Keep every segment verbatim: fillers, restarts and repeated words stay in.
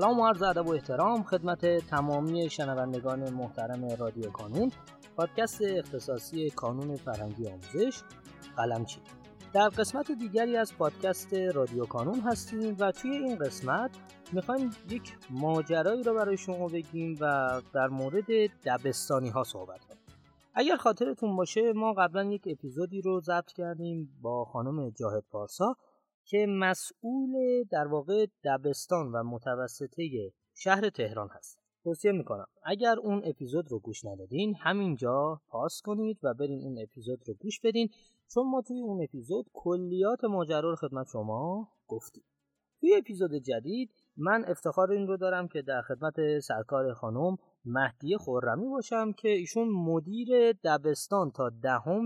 سلام و عرض ادب و احترام خدمت تمامی شنوندگان محترم رادیو کانون، پادکست اختصاصی کانون فرهنگی آموزش قلمچی. در قسمت دیگری از پادکست رادیو کانون هستیم و توی این قسمت میخوایم یک ماجرایی رو برای شما بگیم و در مورد دبستانی ها صحبت کنیم. اگر خاطرتون باشه ما قبلا یک اپیزودی رو ضبط کردیم با خانم جاه پارسا که مسئول در واقع دبستان و متوسطه شهر تهران هست. توصیه میکنم اگر اون اپیزود رو گوش ندادین همینجا پاس کنید و برین اون اپیزود رو گوش بدین، چون ما توی اون اپیزود کلیات ماجرا رو خدمت شما گفتیم. توی اپیزود جدید من افتخار این رو دارم که در خدمت سرکار خانم مهدی خرمی باشم که ایشون مدیر دبستان تا دهم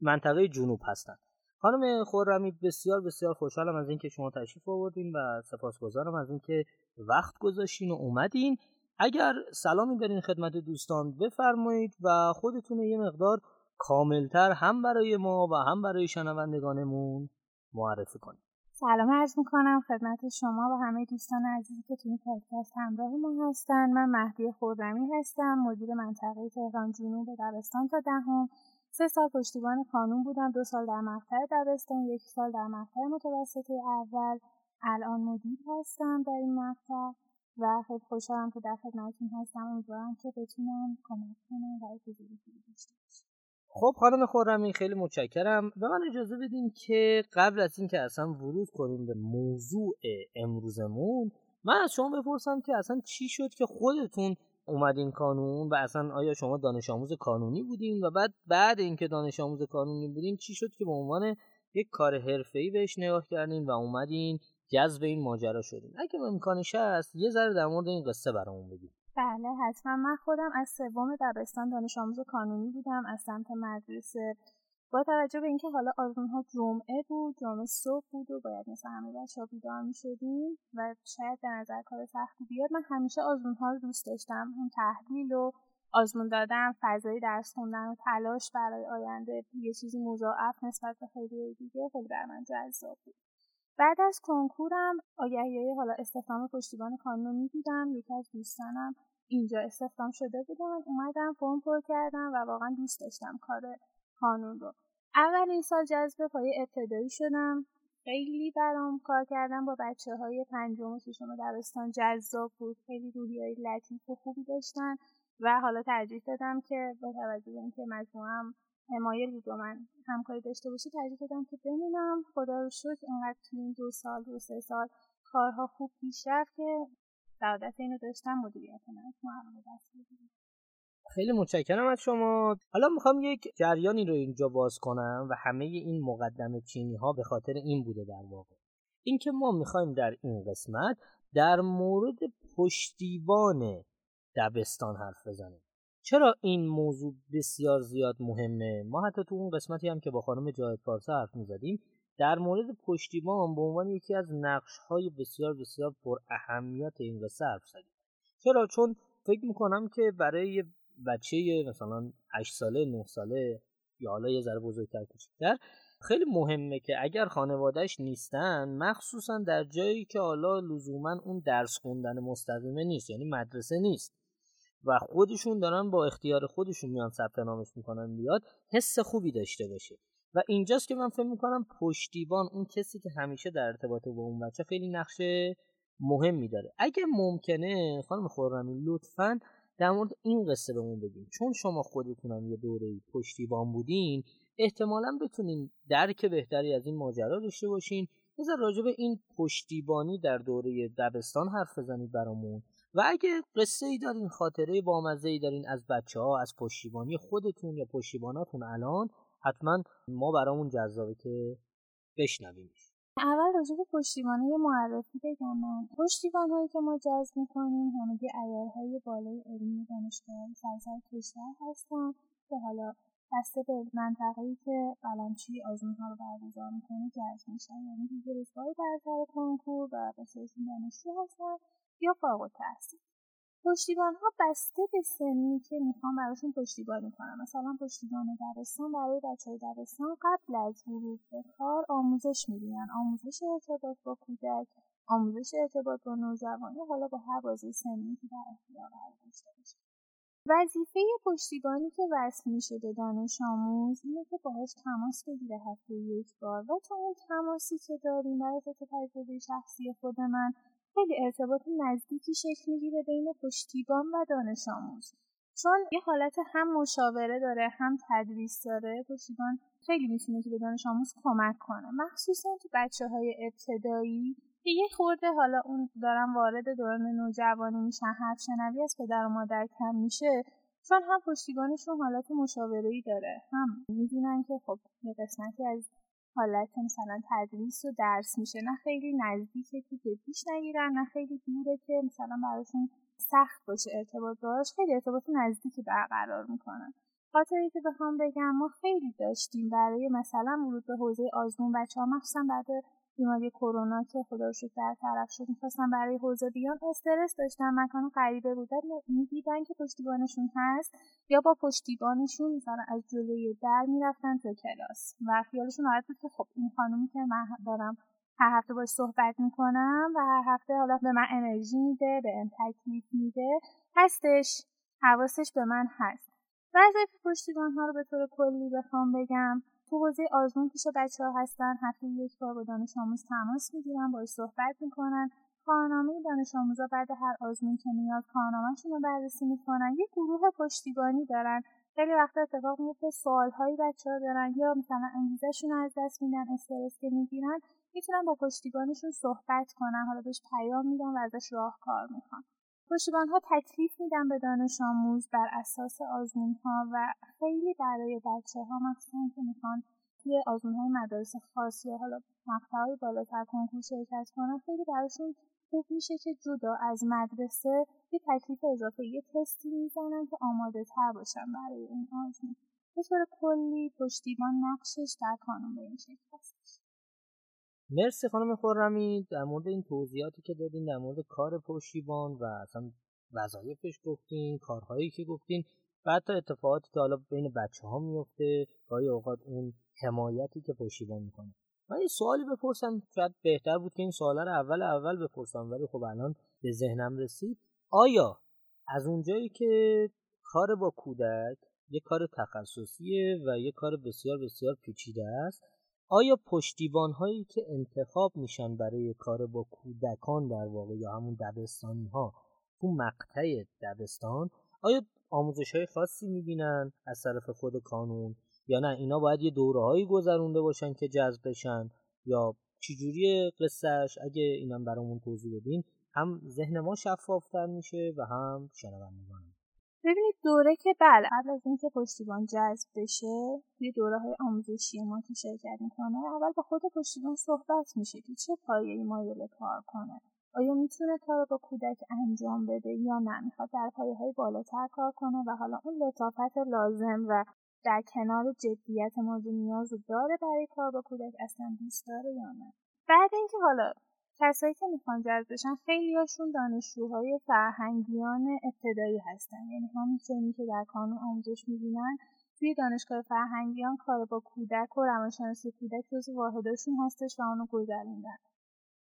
منطقه جنوب هستن. خانم خرمی بسیار بسیار خوشحالم از اینکه شما تشریف آوردین و سپاسگزارم از اینکه وقت گذاشتین و اومدین. اگر سلامی دارین خدمت دوستان بفرمایید و خودتون یه مقدار کاملتر هم برای ما و هم برای شنوندگانمون معرفی کنید. سلام عرض میکنم خدمت شما و همه دوستان عزیزی که توی این پادکست همراه ما هستن. من مهدی خرمی هستم، مدیر منطقه تهران جنوب دبستان تا دهم. سه سال پشتیبان کانون بودم، دو سال در مقطع دبستان، یک سال در مقطع متوسطه اول. الان مدیر هستم در این مقطع و خیلی خوشحالم که در خدمتتون هستم. امیدوارم که بتونم کمک کنم و اجازه‌ی داشته باشم. خب خانم خرمی خیلی متشکرم. به من اجازه بدین که قبل از اینکه اصلا ورود کنیم به موضوع امروزمون، من از شما بپرسم که اصلا چی شد که خودتون اومدین کانون و اصلا آیا شما دانش آموز کانونی بودین و بعد بعد اینکه دانش آموز کانونی بودین چی شد که به عنوان یک کار حرفه‌ای بهش نگاه کردین و اومدین جذب این ماجرا شدین؟ اگه امکانش هست یه ذره در مورد این قصه برامون بگید. بله حتما. من خودم از سوم دبستان دانش آموز کانونی بودم از سمت مدرسه. با توجه به اینکه حالا آزمون‌ها جمعه بود، جمعه صبح بود و باید مثل همه بچه‌ها بیدار می‌شدیم و شاید به نظر کار سختی بیاد، من همیشه آزمون‌ها رو دوست داشتم، اون تحلیل و آزمون دادن، فضای درس خوندن و تلاش برای آینده، یه چیزی مضاعف نسبت به خیلی دیگه، خیلی بر من جذاب بود. بعد از کنکورم آگهی‌های حالا استخدام پشتیبان کانون رو می‌دیدم، یکی از دوستانم اینجا استخدام شده بودن، اومدم فرم پر کردم و واقعا دوست داشتم کار کانون رو. اول این سال جذب پایه ابتدایی شدم، خیلی برام کار کردم با بچه های پنجم و ششم دبستان جذاب بود، خیلی روحیه‌ای لطیف و خوبی داشتن و حالا ترجیح دادم که با توجه به اینکه مجموعه‌ام مایل بود و من همکاری داشته باشه ترجیح دادم که بمونم. خدا رو شکر اینقدر توی این دو سال دو سه سال کارها خوب پیش رفت که سعادت اینو داشتم مدیریت مجموعه‌ام رو دست بگیرم. خیلی متشکرم از شما. حالا میخوام یک جریانی رو اینجا باز کنم و همه این مقدمه چینی ها به خاطر این بوده، در واقع این که ما میخوایم در این قسمت در مورد پشتیبان دبستان حرف بزنیم. چرا این موضوع بسیار زیاد مهمه؟ ما حتی تو اون قسمتی هم که با خانم جاه پارسا حرف میزدیم در مورد پشتیبان به عنوان یکی از نقش های بسیار بسیار پر اهمیت این قصه حرف زدیم. چرا؟ چون فکر میکنم که برای بچه مثلا هشت ساله، نه ساله یا حالا یه ذره بزرگتر کوچیک‌تر خیلی مهمه که اگر خانواده‌اش نیستن، مخصوصا در جایی که حالا لزوما اون درس خوندن مستقیمه نیست، یعنی مدرسه نیست و خودشون دارن با اختیار خودشون میان ثبت نامش میکنن، بیاد حس خوبی داشته باشه. و اینجاست که من فکر میکنم پشتیبان، اون کسی که همیشه در ارتباط با اون بچه، خیلی نقش مهمی داره. اگه ممکنه خانم خرمی لطفاً در مورد این قصه بهمون بگین، چون شما خودتونم یه دوره‌ای پشتیبان بودین، احتمالاً بتونین درک بهتری از این ماجرا داشته باشین. مثلا راجع به این پشتیبانی در دوره دبستان حرف بزنید برامون و اگه قصه‌ای دارین، خاطره بامزه‌ای دارین از بچه‌ها، از پشتیبانی خودتون یا پشتیباناتون الان، حتما ما برامون جذابه که بشنویمش. اول راجع به پشتیبان‌های معرفی بگم. من پشتیبان‌هایی که ما جذب می‌کنیم همگی عیارهای بالای علمی دانشگاه‌های سراسر کشور هستن که حالا بسته به منطقه‌ای که قلمچی آزمون‌ها رو برگزار می‌کنه جذب میشن، یعنی دیگه رتبه‌های برتر کنکور و بسیارشون دانشجو هستن یا فارغ‌التحصیل. پشتیبان‌ها بسته به سنی که می‌خوام براشون پشتیبانی کنم، مثلا پشتیبان دبستان برای بچه‌های دبستان قبل از ورود به کار آموزش می‌دن، آموزش ارتباط با کودک، آموزش ارتباط با نوجوانی حالا با هر بازی سنی که در اختیار قرار داشته باشه. وظیفه پشتیبانی که وصل میشه به دانش آموز اینه که باهاش تماس بگیره هفته یک بار و تا اون تماسی که داریم برای تجربه شخصی خود من خیلی ارتباط نزدیکی شکل میگیره بین پشتیبان و دانش آموز، چون یه حالت هم مشاوره داره هم تدریس داره. پشتیبان خیلی میتونه که به دانش آموز کمک کنه، مخصوصا تو بچه‌های ابتدایی که یه خورده حالا اون دارن وارد دوران نوجوانی میشن، حرف شنوی از پدر و مادر کم میشه، چون هم پشتیبانشون حالت مشاوره‌ای داره، هم میدونن که خب یه قسمتی از حالت مثلا تدریس و درس میشه، نه خیلی نزدیکه که پیش نگیرن نه خیلی دوره که مثلا براشون سخت باشه ارتباط باش، خیلی ارتباط نزدیکی برقرار میکنن. خاطری که بخوام بگم ما خیلی داشتیم برای مثلا ورود به حوزه آزمون بچه‌ها، مخصوصا بعد بیماری کرونا که خدا رو شکر برطرف شد، می‌خواستن برای حوزه بیان، استرس داشتن، مکان غریبه بودن، می‌دیدن که پشتیبانشون هست یا با پشتیبانشون مثلا از جلوی در می‌رفتن تو کلاس و خیالشون راحت بود که خب این خانومی که من دارم هر هفته باش صحبت میکنم و هر هفته حالا به من انرژی میده، به ام تکلیف میده، هستش، حواسش به من هست. وظیفه پشتیبان‌ها رو به طور کلی بخوام بگم، تو حوزه آزمون پیش بچه‌ها هستن، هفته یک بار با دانش آموز تماس میگیرن، باهاش صحبت میکنن، کارنامه دانش آموزا بعد هر آزمون که میاد کارنامه‌شون رو بررسی میکنن، یه گروه پشتیبانی دارن. خیلی وقتا اتفاق میفته سوال‌های بچه‌ها دارن یا مثلا انگیزه‌شون رو از دست میدن، استرس که میگیرن، میتونن با پشتیبانشون صحبت کنن، حالا بهش پیام میدن و ازش راهکار میخوان. پشتیبان‌ها تکلیف میدن به دانش آموز بر اساس آزمون‌ها و خیلی برای بچه‌ها مثلا که میخوان یه آزمون‌های مدارس خاص یا حالا مقطع‌های بالاتر کنکور شرکت کنن، خیلی براشون خوب میشه که جدا از مدرسه یه تکلیف اضافه یه تستی میزنن که آماده تر باشن برای این آزمون. به طور کلی پشتیبان نقشش در کانون به این شکل هستش. مرسی خانم خرمی در مورد این توضیحاتی که دادین، در مورد کار پشتیبان و اصلا وظایفش گفتین، کارهایی که گفتین و حتی اتفاقاتی که حالا بین بچه ها میفته، گاهی اوقات اون حمایتی که پشتیبان میکنه. من یه سوالی بپرسم، شاید بهتر بود که این سوالا رو اول اول بپرسم ولی خب الان به ذهنم رسید. آیا از اونجایی که کار با کودک یه کار تخصصیه و یه کار بسیار بسیار پیچیده است، آیا پشتیبان هایی که انتخاب میشن برای کار با کودکان در واقع یا همون دبستانی ها تو مقطع دبستان، آیا آموزش های خاصی میبینن از طرف خود کانون یا نه اینا باید یه دوره هایی گذرونده باشن که جذب بشن یا چجوریه قصهش؟ اگه اینم برامون توضیح بدین هم ذهن ما شفافتر میشه و هم شنوندگان. ببینید دوره که بله قبل از اینکه پشتیبان جذب بشه توی دوره‌های آموزشی ما که شرکت می‌کنه، اول با خود پشتیبان صحبت میشه که چه پایه‌ای مایل کار کنه، آیا میتونه کار با کودک انجام بده یا نه، میخواد در پایه‌های بالاتر کار کنه و حالا اون لطافت لازم و در کنار جدیت موضوع نیاز داره برای کار با کودک، اصلا دوست داره یا نه. بعد اینکه حالا کسایی که میخوان جذب بشن خیلی هاشون دانشجوهای فرهنگیان ابتدایی هستن، یعنی همون چنینی که در کانون آموزش میبینن توی دانشگاه فرهنگیان کار با کودک و روانشناسی کودک جزو واحداشون هستش و اونو گذروندن.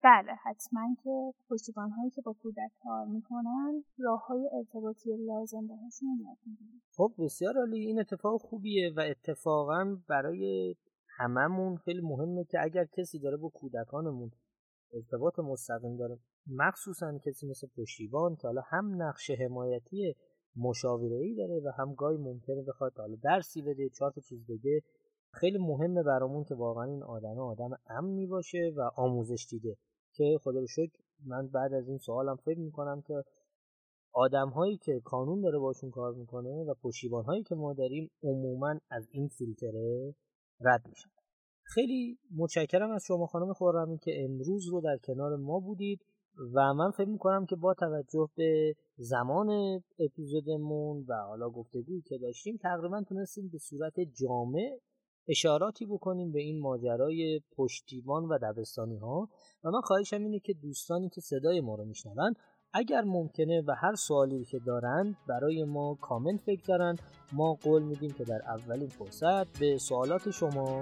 بله حتما که پشتیبان‌هایی که با کودک کار میکنن راه‌های ارتباطی لازم بهشون یاد میدن. خب بسیار عالی، این اتفاق خوبیه و اتفاقا برای هممون خیلی مهمه که اگر کسی داره با کودکانمون ارتباط مستقیم داره، مخصوصا کسی مثل پشتیبان که حالا هم نقش حمایتی مشاوره‌ای داره و هم گاهی ممکنه بخواد حالا درسی بده، چهار تا چیز بگه، خیلی مهمه برامون که واقعا این آدم آدم امنی باشه و آموزش دیده که خدا رو شکر من بعد از این سوالم فکر می‌کنم که آدم‌هایی که کانون داره باشون کار می‌کنه و پشتیبان‌هایی که ما داریم عموماً از این فیلتره رد میشن. خیلی متشکرم از شما خانم خرمی که امروز رو در کنار ما بودید و من فکر می‌کنم که با توجه به زمان اپیزودمون و حالا گفتگویی که داشتیم تقریبا تونستیم به صورت جامع اشاراتی بکنیم به این ماجرای پشتیبان و دبستانی‌ها و من خواهشم اینه که دوستانی که صدای ما رو میشنون اگر ممکنه و هر سوالی که دارن برای ما کامنت بگذارن، ما قول میدیم که در اولین فرصت به سوالات شما